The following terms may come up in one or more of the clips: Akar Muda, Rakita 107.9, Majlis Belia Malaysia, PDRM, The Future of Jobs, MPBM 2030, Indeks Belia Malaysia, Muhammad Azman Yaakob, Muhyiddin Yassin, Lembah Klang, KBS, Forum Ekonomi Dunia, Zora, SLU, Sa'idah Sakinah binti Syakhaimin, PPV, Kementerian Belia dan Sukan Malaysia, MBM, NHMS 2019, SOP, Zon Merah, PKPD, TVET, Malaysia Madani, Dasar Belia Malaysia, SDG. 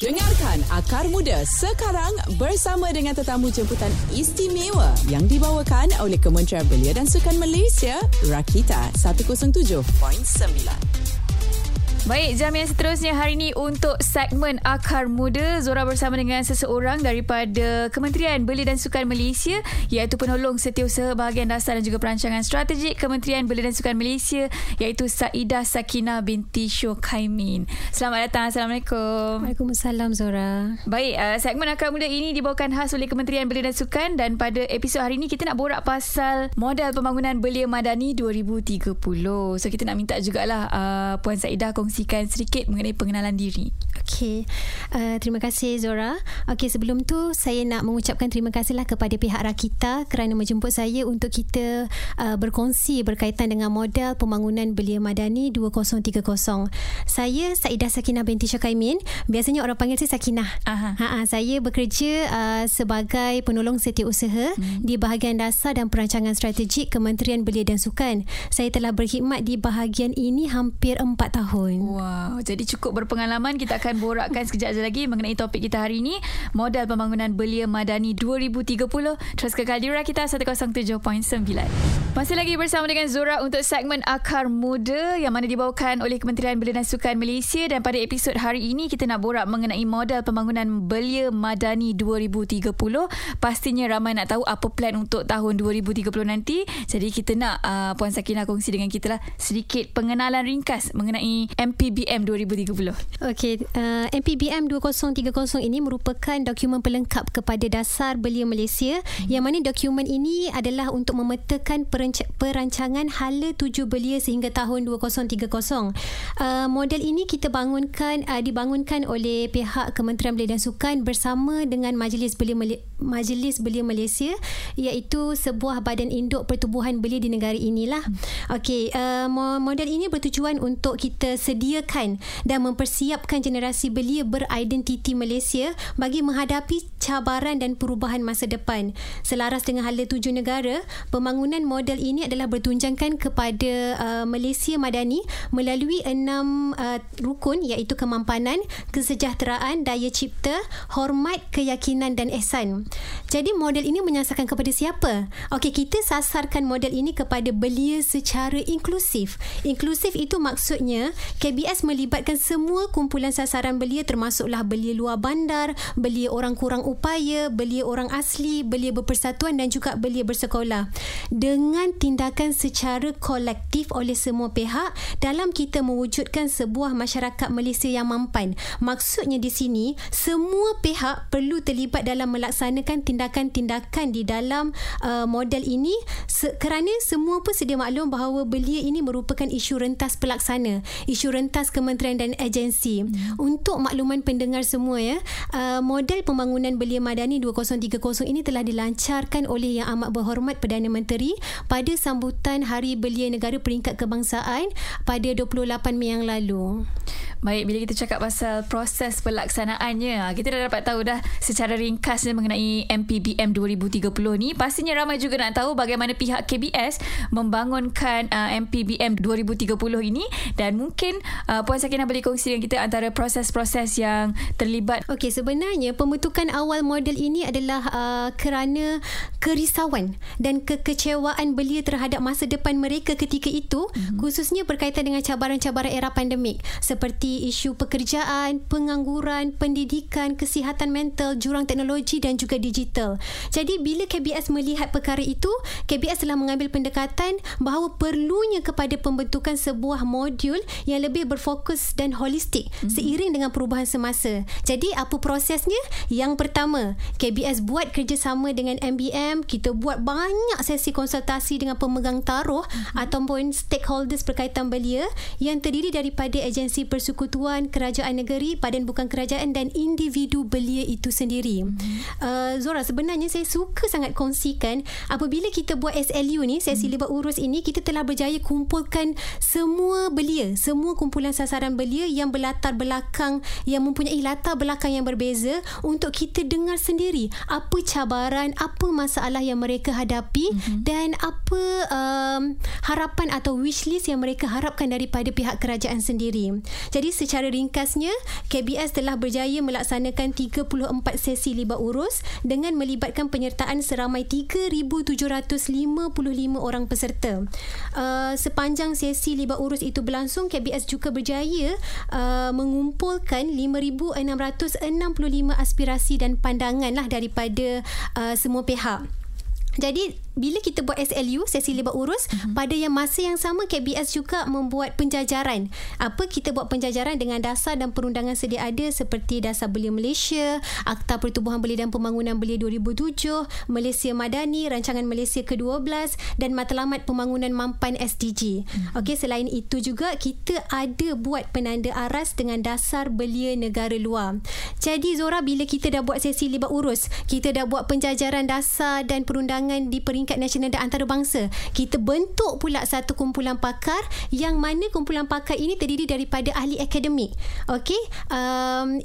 Dengarkan Akar Muda sekarang bersama dengan tetamu jemputan istimewa yang dibawakan oleh Kementerian Belia dan Sukan Malaysia, Rakita 107.9. Baik, jam yang seterusnya hari ini untuk segmen Akar Muda. Zora bersama dengan seseorang daripada Kementerian Belia dan Sukan Malaysia, iaitu penolong setiausaha bahagian dasar dan juga perancangan strategik Kementerian Belia dan Sukan Malaysia, iaitu Sa'idah Sakinah binti Syakhaimin. Selamat datang. Assalamualaikum. Waalaikumsalam, Zora. Baik, segmen Akar Muda ini dibawakan khas oleh Kementerian Belia dan Sukan, dan pada episod hari ini kita nak borak pasal modal pembangunan Belia Madani 2030. So kita nak minta jugalah Puan Sa'idah kongsikan sedikit mengenai pengenalan diri. Okey, terima kasih Zora. Okey, sebelum tu saya nak mengucapkan terima kasihlah kepada pihak Rakita kerana menjemput saya untuk kita berkongsi berkaitan dengan modal pembangunan Belia Madani 2030. Saya Sa'idah Sakinah binti Syakhaimin. Biasanya orang panggil saya Sakinah. Saya bekerja sebagai penolong setiausaha di bahagian dasar dan perancangan strategik Kementerian Belia dan Sukan. Saya telah berkhidmat di bahagian ini hampir 4 tahun. Wow, jadi cukup berpengalaman. Kita akan borakkan sekejap lagi mengenai topik kita hari ini, modal pembangunan Belia Madani 2030. Terus kekal di Rakita 107.9. Masih lagi bersama dengan Zora untuk segmen Akar Muda yang mana dibawakan oleh Kementerian Belia dan Sukan Malaysia, dan pada episod hari ini kita nak borak mengenai modal pembangunan Belia Madani 2030. Pastinya ramai nak tahu apa plan untuk tahun 2030 nanti. Jadi kita nak Puan Sakinah kongsi dengan kita lah sedikit pengenalan ringkas mengenai MPBM 2030. Okey, MPBM 2030 ini merupakan dokumen pelengkap kepada Dasar Belia Malaysia, yang mana dokumen ini adalah untuk memetakan perancangan hala tuju belia sehingga tahun 2030. Model ini kita dibangunkan oleh pihak Kementerian Belia dan Sukan bersama dengan Majlis Belia Malaysia, iaitu sebuah badan induk pertubuhan belia di negara inilah. Okey, model ini bertujuan untuk kita sediakan dan mempersiapkan generasi belia beridentiti Malaysia bagi menghadapi cabaran dan perubahan masa depan. Selaras dengan hala tuju negara, pembangunan model ini adalah bertunjangkan kepada Malaysia Madani melalui 6 rukun, iaitu kemampanan, kesejahteraan, daya cipta, hormat, keyakinan dan ehsan. Jadi model ini menyasarkan kepada siapa? Okey, kita sasarkan model ini kepada belia secara inklusif. Inklusif itu maksudnya KBS melibatkan semua kumpulan sasaran belia, termasuklah belia luar bandar, belia orang kurang upaya, belia orang asli, belia berpersatuan dan juga belia bersekolah, dengan tindakan secara kolektif oleh semua pihak dalam kita mewujudkan sebuah masyarakat Malaysia yang mampan. Maksudnya di sini semua pihak perlu terlibat dalam melaksanakan tindakan-tindakan di dalam model ini, kerana semua pun sedia maklum bahawa belia ini merupakan isu rentas pelaksana, isu rentas kementerian dan agensi. Untuk makluman pendengar semua, model pembangunan Belia Madani 2030 ini telah dilancarkan oleh Yang Amat Berhormat Perdana Menteri pada sambutan Hari Belia Negara Peringkat Kebangsaan pada 28 Mei yang lalu. Baik, bila kita cakap pasal proses pelaksanaannya, kita dah dapat tahu dah secara ringkasnya mengenai MPBM 2030 ni. Pastinya ramai juga nak tahu bagaimana pihak KBS membangunkan MPBM 2030 ini, dan mungkin Puan Sakinah boleh kongsi dengan kita antara proses-proses yang terlibat. Okey, sebenarnya pembentukan awal model ini adalah kerana kerisauan dan kekecewaan belia terhadap masa depan mereka ketika itu, khususnya berkaitan dengan cabaran-cabaran era pandemik seperti isu pekerjaan, pengangguran, pendidikan, kesihatan mental, jurang teknologi dan juga digital. Jadi bila KBS melihat perkara itu, KBS telah mengambil pendekatan bahawa perlunya kepada pembentukan sebuah modul yang lebih berfokus dan holistik seiring dengan perubahan semasa. Jadi apa prosesnya? Yang pertama, KBS buat kerjasama dengan MBM, kita buat banyak sesi konsultasi dengan pemegang taruh ataupun stakeholders berkaitan belia yang terdiri daripada agensi persekutuan, kerajaan negeri, badan bukan kerajaan dan individu belia itu sendiri. Zora, sebenarnya saya suka sangat kongsikan apabila kita buat SLU ni, sesi libat urus ini, kita telah berjaya kumpulkan semua belia, semua kumpulan sasaran belia yang berlatar belakang, yang mempunyai latar belakang yang berbeza, untuk kita dengar sendiri apa cabaran, apa masalah yang mereka hadapi dan apa apa harapan atau wish list yang mereka harapkan daripada pihak kerajaan sendiri. Jadi secara ringkasnya, KBS telah berjaya melaksanakan 34 sesi libat urus dengan melibatkan penyertaan seramai 3,755 orang peserta. Sepanjang sesi libat urus itu berlangsung, KBS juga berjaya mengumpulkan 5,665 aspirasi dan pandanganlah daripada semua pihak. Jadi bila kita buat SLU, sesi libat urus, pada yang masa yang sama KBS juga membuat penjajaran. Apa kita buat penjajaran dengan dasar dan perundangan sedia ada seperti Dasar Belia Malaysia, Akta Pertubuhan Belia dan Pembangunan Belia 2007, Malaysia Madani, Rancangan Malaysia ke-12 dan matlamat pembangunan mampan SDG. Okey, selain itu juga kita ada buat penanda aras dengan Dasar Belia Negara Luar. Jadi Zora, bila kita dah buat sesi libat urus, kita dah buat penjajaran dasar dan perundangan di peringkat nasional dan antarabangsa, kita bentuk pula satu kumpulan pakar yang mana kumpulan pakar ini terdiri daripada ahli akademik, okey,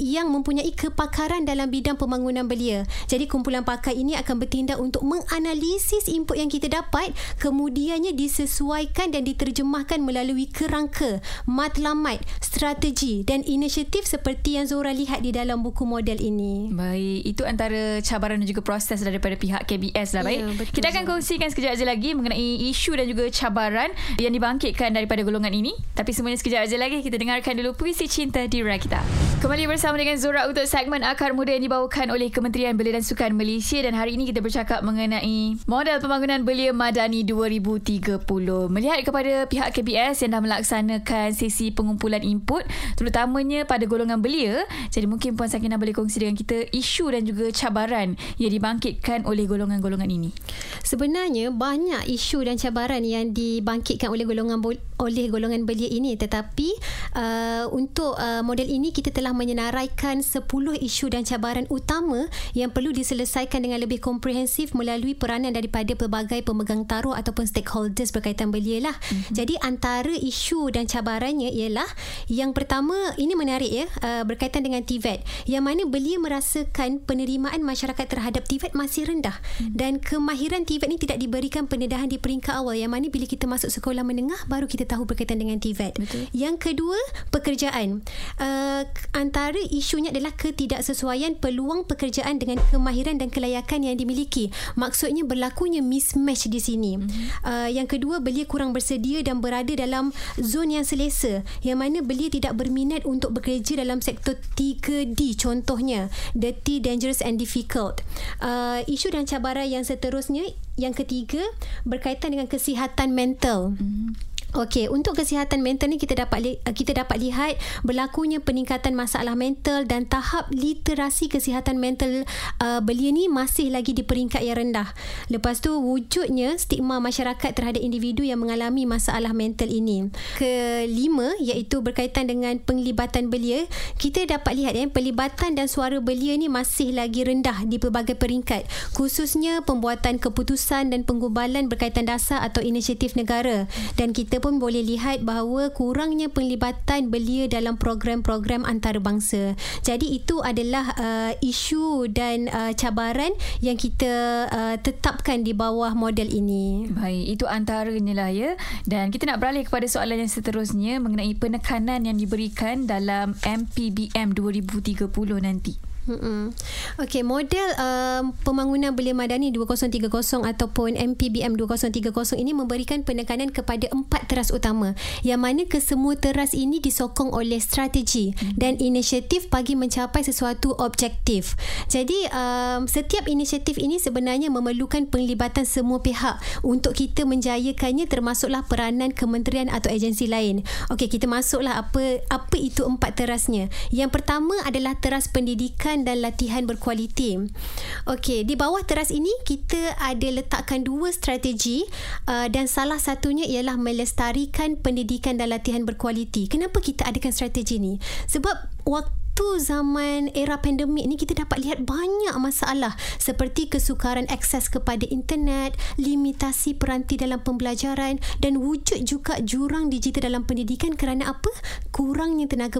yang mempunyai kepakaran dalam bidang pembangunan belia. Jadi kumpulan pakar ini akan bertindak untuk menganalisis input yang kita dapat, kemudiannya disesuaikan dan diterjemahkan melalui kerangka, matlamat, strategi dan inisiatif seperti yang Zora lihat di dalam buku model ini. Baik, itu antara cabaran dan juga proses daripada pihak KBS lah. Baik. Ya, betul. Kita akan kongsikan sekejap saja lagi mengenai isu dan juga cabaran yang dibangkitkan daripada golongan ini. Tapi semuanya sekejap saja lagi. Kita dengarkan dulu puisi cinta di Rakita. Kembali bersama dengan Zora untuk segmen Akar Muda yang dibawakan oleh Kementerian Belia dan Sukan Malaysia. Dan hari ini kita bercakap mengenai model pembangunan Belia Madani 2030. Melihat kepada pihak KBS yang dah melaksanakan sesi pengumpulan input, terutamanya pada golongan belia, jadi mungkin Puan Sakinah boleh kongsi dengan kita isu dan juga cabaran yang dibangkitkan oleh golongan-golongan ini. Sebenarnya banyak isu dan cabaran yang dibangkitkan oleh golongan belia ini, tetapi untuk model ini kita telah menyenaraikan 10 isu dan cabaran utama yang perlu diselesaikan dengan lebih komprehensif melalui peranan daripada pelbagai pemegang taruh ataupun stakeholders berkaitan belia lah. Jadi antara isu dan cabarannya ialah yang pertama, ini menarik ya, berkaitan dengan TVET, yang mana belia merasakan penerimaan masyarakat terhadap TVET masih rendah dan kemahiran TVET ni tidak diberikan pendedahan di peringkat awal, yang mana bila kita masuk sekolah menengah baru kita tahu berkaitan dengan TVET. Betul. Yang kedua, pekerjaan. Antara isunya adalah ketidaksesuaian peluang pekerjaan dengan kemahiran dan kelayakan yang dimiliki. Maksudnya berlakunya mismatch di sini. Yang kedua, belia kurang bersedia dan berada dalam zon yang selesa, yang mana belia tidak berminat untuk bekerja dalam sektor 3D contohnya, dirty, dangerous and difficult. Isu dan cabaran yang seterusnya, yang ketiga, berkaitan dengan kesihatan mental. Okey, untuk kesihatan mental ni kita dapat lihat berlakunya peningkatan masalah mental dan tahap literasi kesihatan mental belia ni masih lagi di peringkat yang rendah. Lepas tu wujudnya stigma masyarakat terhadap individu yang mengalami masalah mental ini. Kelima, iaitu berkaitan dengan penglibatan belia, kita dapat lihat pelibatan dan suara belia ni masih lagi rendah di pelbagai peringkat, khususnya pembuatan keputusan dan penggubalan berkaitan dasar atau inisiatif negara. Dan kita pun boleh lihat bahawa kurangnya penglibatan belia dalam program-program antarabangsa. Jadi itu adalah isu dan cabaran yang kita tetapkan di bawah model ini. Baik, itu antaranya lah ya. Dan kita nak beralih kepada soalan yang seterusnya mengenai penekanan yang diberikan dalam MPBM 2030 nanti. Okey, model pembangunan Belia Madani 2030 ataupun MPBM 2030 ini memberikan penekanan kepada 4 teras utama, yang mana kesemua teras ini disokong oleh strategi dan inisiatif bagi mencapai sesuatu objektif. Jadi setiap inisiatif ini sebenarnya memerlukan penglibatan semua pihak untuk kita menjayakannya, termasuklah peranan kementerian atau agensi lain. Okey, kita masuklah apa itu 4 terasnya. Yang pertama adalah teras pendidikan dan latihan berkualiti. Okey, di bawah teras ini kita ada letakkan 2 strategi dan salah satunya ialah melestarikan pendidikan dan latihan berkualiti. Kenapa kita adakan strategi ni? Sebab waktu zaman era pandemik ni kita dapat lihat banyak masalah seperti kesukaran akses kepada internet, limitasi peranti dalam pembelajaran dan wujud juga jurang digital dalam pendidikan kerana apa? Kurangnya tenaga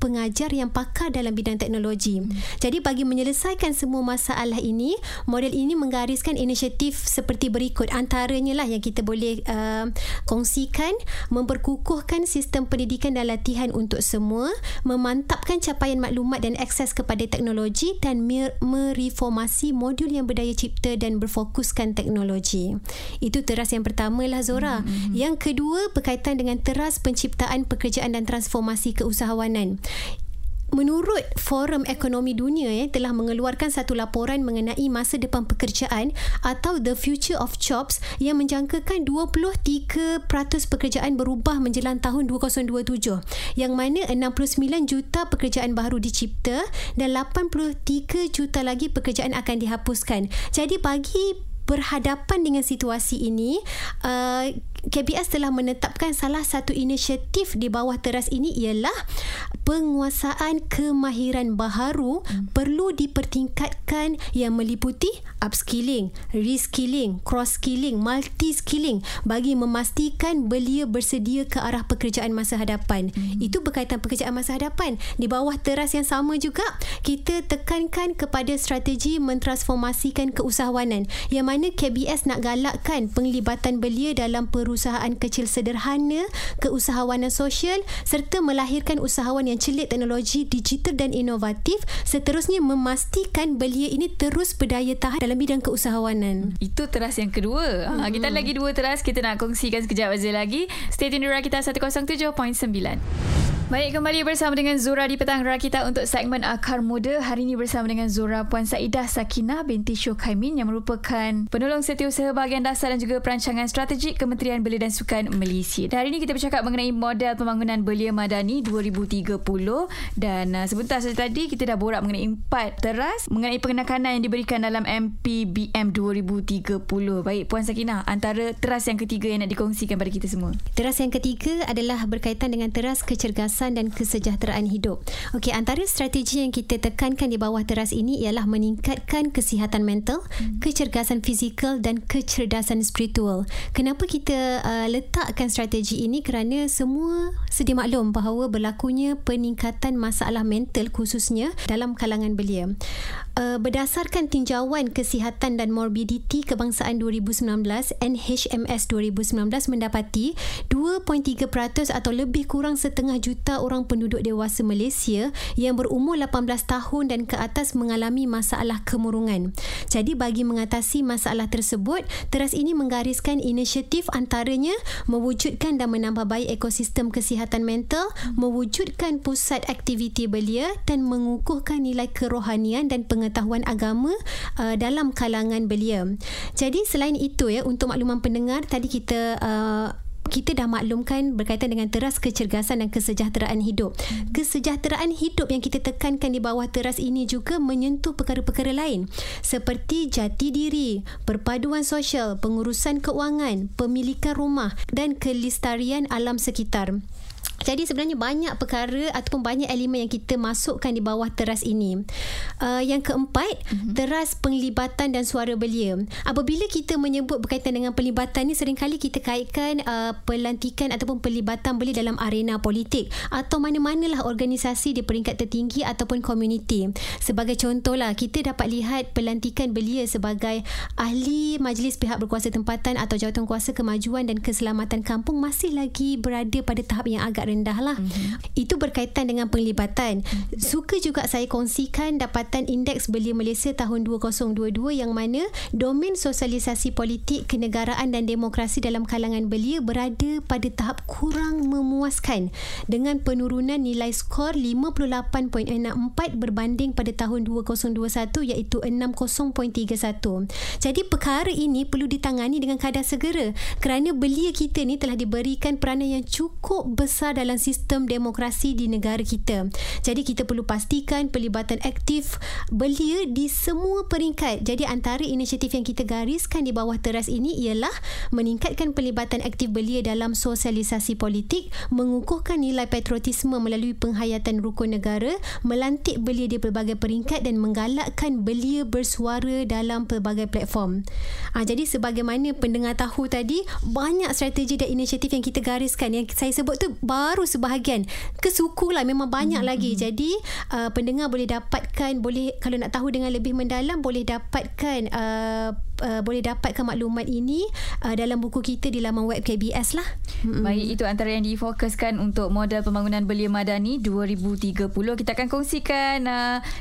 pengajar yang pakar dalam bidang teknologi. Jadi bagi menyelesaikan semua masalah ini, model ini menggariskan inisiatif seperti berikut. Antaranya lah yang kita boleh kongsikan: memperkukuhkan sistem pendidikan dan latihan untuk semua, memantapkan capaian maklumat dan akses kepada teknologi, dan mereformasi modul yang berdaya cipta dan berfokuskan teknologi. Itu teras yang pertama lah, Zora. Yang kedua berkaitan dengan teras penciptaan pekerjaan dan transformasi keusahawanan. Menurut Forum Ekonomi Dunia telah mengeluarkan satu laporan mengenai masa depan pekerjaan atau The Future of Jobs yang menjangkakan 23% pekerjaan berubah menjelang tahun 2027, yang mana 69 juta pekerjaan baru dicipta dan 83 juta lagi pekerjaan akan dihapuskan. Jadi bagi berhadapan dengan situasi ini, KBS telah menetapkan salah satu inisiatif di bawah teras ini ialah penguasaan kemahiran baharu perlu dipertingkatkan, yang meliputi upskilling, reskilling, cross-skilling, multi-skilling bagi memastikan belia bersedia ke arah pekerjaan masa hadapan. Itu berkaitan pekerjaan masa hadapan. Di bawah teras yang sama juga, kita tekankan kepada strategi mentransformasikan keusahawanan, yang mana KBS nak galakkan penglibatan belia dalam perusahaan kecil sederhana, keusahawanan sosial, serta melahirkan usahawan yang celik teknologi digital dan inovatif. Seterusnya memastikan belia ini terus berdaya tahan dalam bidang keusahawanan. Itu teras yang kedua. Kita lagi dua teras kita nak kongsikan sekejap saja lagi. Stay tune di Rakita 107.9. Baik, kembali bersama dengan Zora di Petang Rakita untuk segmen Akar Muda. Hari ini bersama dengan Zora Puan Sa'idah Sakinah binti Syakhaimin yang merupakan penolong setiausaha bahagian dasar dan juga perancangan strategik Kementerian Belia dan Sukan Malaysia. Dan hari ini kita bercakap mengenai model pembangunan Belia Madani 2030 dan sebentar saja tadi kita dah borak mengenai empat teras mengenai pengenakanan yang diberikan dalam MPBM 2030. Baik, Puan Sakinah, antara teras yang ketiga yang nak dikongsikan pada kita semua. Teras yang ketiga adalah berkaitan dengan teras kecergasan dan kesejahteraan hidup. Okey, antara strategi yang kita tekankan di bawah teras ini ialah meningkatkan kesihatan mental, kecergasan fizikal dan kecerdasan spiritual. Kenapa kita letakkan strategi ini? Kerana semua sedia maklum bahawa berlakunya peningkatan masalah mental khususnya dalam kalangan belia. Berdasarkan tinjauan kesihatan dan morbiditi kebangsaan 2019, NHMS 2019 mendapati 2.3% atau lebih kurang setengah juta orang penduduk dewasa Malaysia yang berumur 18 tahun dan ke atas mengalami masalah kemurungan. Jadi bagi mengatasi masalah tersebut, teras ini menggariskan inisiatif antaranya mewujudkan dan menambah baik ekosistem kesihatan mental, mewujudkan pusat aktiviti belia dan mengukuhkan nilai kerohanian dan pengetahuan agama dalam kalangan belia. Jadi selain itu untuk makluman pendengar, tadi kita dah maklumkan berkaitan dengan teras kecergasan dan kesejahteraan hidup. Kesejahteraan hidup yang kita tekankan di bawah teras ini juga menyentuh perkara-perkara lain seperti jati diri, perpaduan sosial, pengurusan keuangan, pemilikan rumah dan kelestarian alam sekitar. Jadi sebenarnya banyak perkara ataupun banyak elemen yang kita masukkan di bawah teras ini. Yang keempat, teras penglibatan dan suara belia. Apabila kita menyebut berkaitan dengan penglibatan ni, seringkali kita kaitkan pelantikan ataupun pelibatan belia dalam arena politik atau mana-manalah organisasi di peringkat tertinggi ataupun komuniti. Sebagai contohlah, kita dapat lihat pelantikan belia sebagai ahli majlis pihak berkuasa tempatan atau jawatankuasa kemajuan dan keselamatan kampung masih lagi berada pada tahap yang agak rendahlah. Itu berkaitan dengan penglibatan. Suka juga saya kongsikan dapatan Indeks Belia Malaysia tahun 2022 yang mana domain sosialisasi politik, kenegaraan dan demokrasi dalam kalangan belia berada pada tahap kurang memuaskan dengan penurunan nilai skor 58.64 berbanding pada tahun 2021 iaitu 60.31. Jadi perkara ini perlu ditangani dengan kadar segera kerana belia kita ni telah diberikan peranan yang cukup besar dalam sistem demokrasi di negara kita. Jadi kita perlu pastikan pelibatan aktif belia di semua peringkat. Jadi antara inisiatif yang kita gariskan di bawah teras ini ialah meningkatkan pelibatan aktif belia dalam sosialisasi politik, mengukuhkan nilai patriotisme melalui penghayatan rukun negara, melantik belia di pelbagai peringkat dan menggalakkan belia bersuara dalam pelbagai platform. Jadi sebagaimana pendengar tahu tadi, banyak strategi dan inisiatif yang kita gariskan. Yang saya sebut tu baru sebahagian. Kesuku lah, memang banyak lagi. Jadi pendengar boleh dapatkan, boleh kalau nak tahu dengan lebih mendalam, boleh dapatkan maklumat ini dalam buku kita di laman web KBS lah. Baik, itu antara yang difokuskan untuk modal pembangunan Belia Madani 2030. Kita akan kongsikan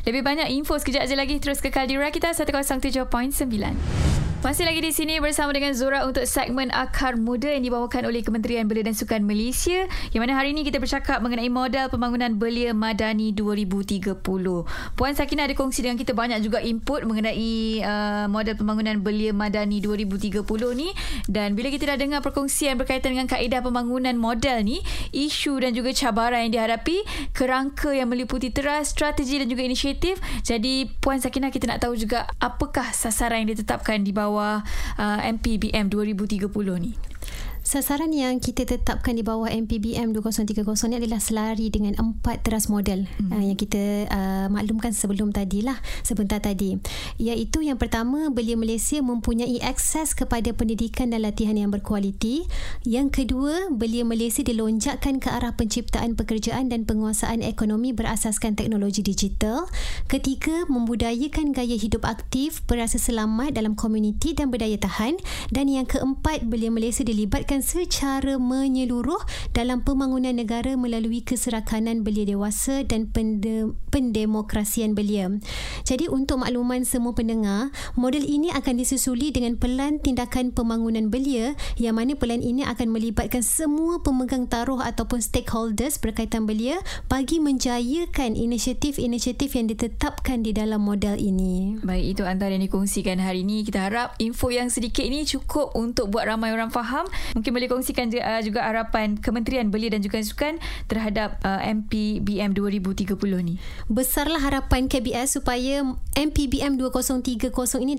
lebih banyak info sekejap je lagi. Terus kekal di Rakita 107.9. Masih lagi di sini bersama dengan Zora untuk segmen Akar Muda yang dibawakan oleh Kementerian Belia dan Sukan Malaysia, yang mana hari ini kita bercakap mengenai modal pembangunan Belia Madani 2030. Puan Sakinah ada kongsi dengan kita banyak juga input mengenai modal pembangunan Belia Madani 2030 ni, dan bila kita dah dengar perkongsian berkaitan dengan kaedah pembangunan modal ni, isu dan juga cabaran yang dihadapi, kerangka yang meliputi teras, strategi dan juga inisiatif. Jadi Puan Sakinah, kita nak tahu juga apakah sasaran yang ditetapkan di bawah MPBM 2030 ni. Sasaran yang kita tetapkan di bawah MPBM 2030 ni adalah selari dengan 4 teras modal yang kita maklumkan sebelum tadilah, sebentar tadi. Iaitu yang pertama, Belia Malaysia mempunyai akses kepada pendidikan dan latihan yang berkualiti. Yang kedua, Belia Malaysia dilonjakkan ke arah penciptaan pekerjaan dan penguasaan ekonomi berasaskan teknologi digital. Ketiga, membudayakan gaya hidup aktif, berasa selamat dalam komuniti dan berdaya tahan. Dan yang keempat, Belia Malaysia dilibatkan secara menyeluruh dalam pembangunan negara melalui keserakanan belia dewasa dan pendemokrasian belia. Jadi untuk makluman semua pendengar, model ini akan disusuli dengan pelan tindakan pembangunan belia, yang mana pelan ini akan melibatkan semua pemegang taruh ataupun stakeholders berkaitan belia bagi menjayakan inisiatif-inisiatif yang ditetapkan di dalam model ini. Baik, itu antara yang dikongsikan hari ini. Kita harap info yang sedikit ini cukup untuk buat ramai orang faham. Mungkin boleh kongsikan juga harapan Kementerian Belia dan juga Sukan terhadap MPBM 2030 ni. Besarlah harapan KBS supaya MPBM 2030 ini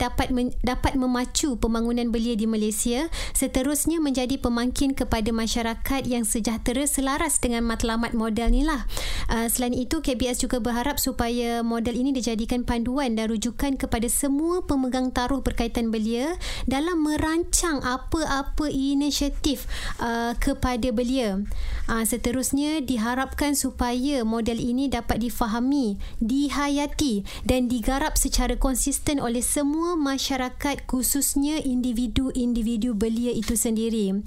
dapat memacu pembangunan belia di Malaysia, seterusnya menjadi pemangkin kepada masyarakat yang sejahtera selaras dengan matlamat modal ni lah. Selain itu, KBS juga berharap supaya modal ini dijadikan panduan dan rujukan kepada semua pemegang taruh berkaitan belia dalam merancang apa-apa inisiatif kepada belia. Seterusnya diharapkan supaya modal ini dapat difahami, dihayati dan digarap secara konsisten oleh semua masyarakat, khususnya individu-individu belia itu sendiri.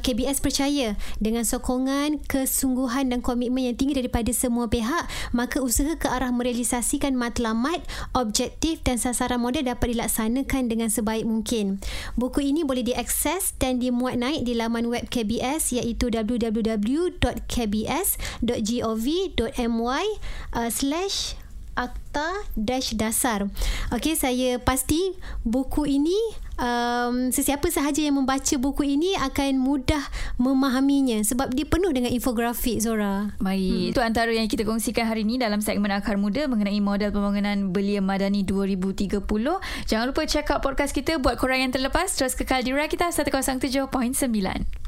KBS percaya dengan sokongan, kesungguhan dan komitmen yang tinggi daripada semua pihak, maka usaha ke arah merealisasikan matlamat, objektif dan sasaran modal dapat dilaksanakan dengan sebaik mungkin. Buku ini boleh diakses dan dimuat naik di laman web KBS, iaitu www.kbs.gov.my/akta-dasar. Okey, saya pasti buku ini sesiapa sahaja yang membaca buku ini akan mudah memahaminya sebab dia penuh dengan infografik, Zora. Baik, itu antara yang kita kongsikan hari ini dalam segmen Akar Muda mengenai modal pembangunan Belia Madani 2030. Jangan lupa check out podcast kita buat korang yang terlepas. Terus kekal di Rakita 107.9.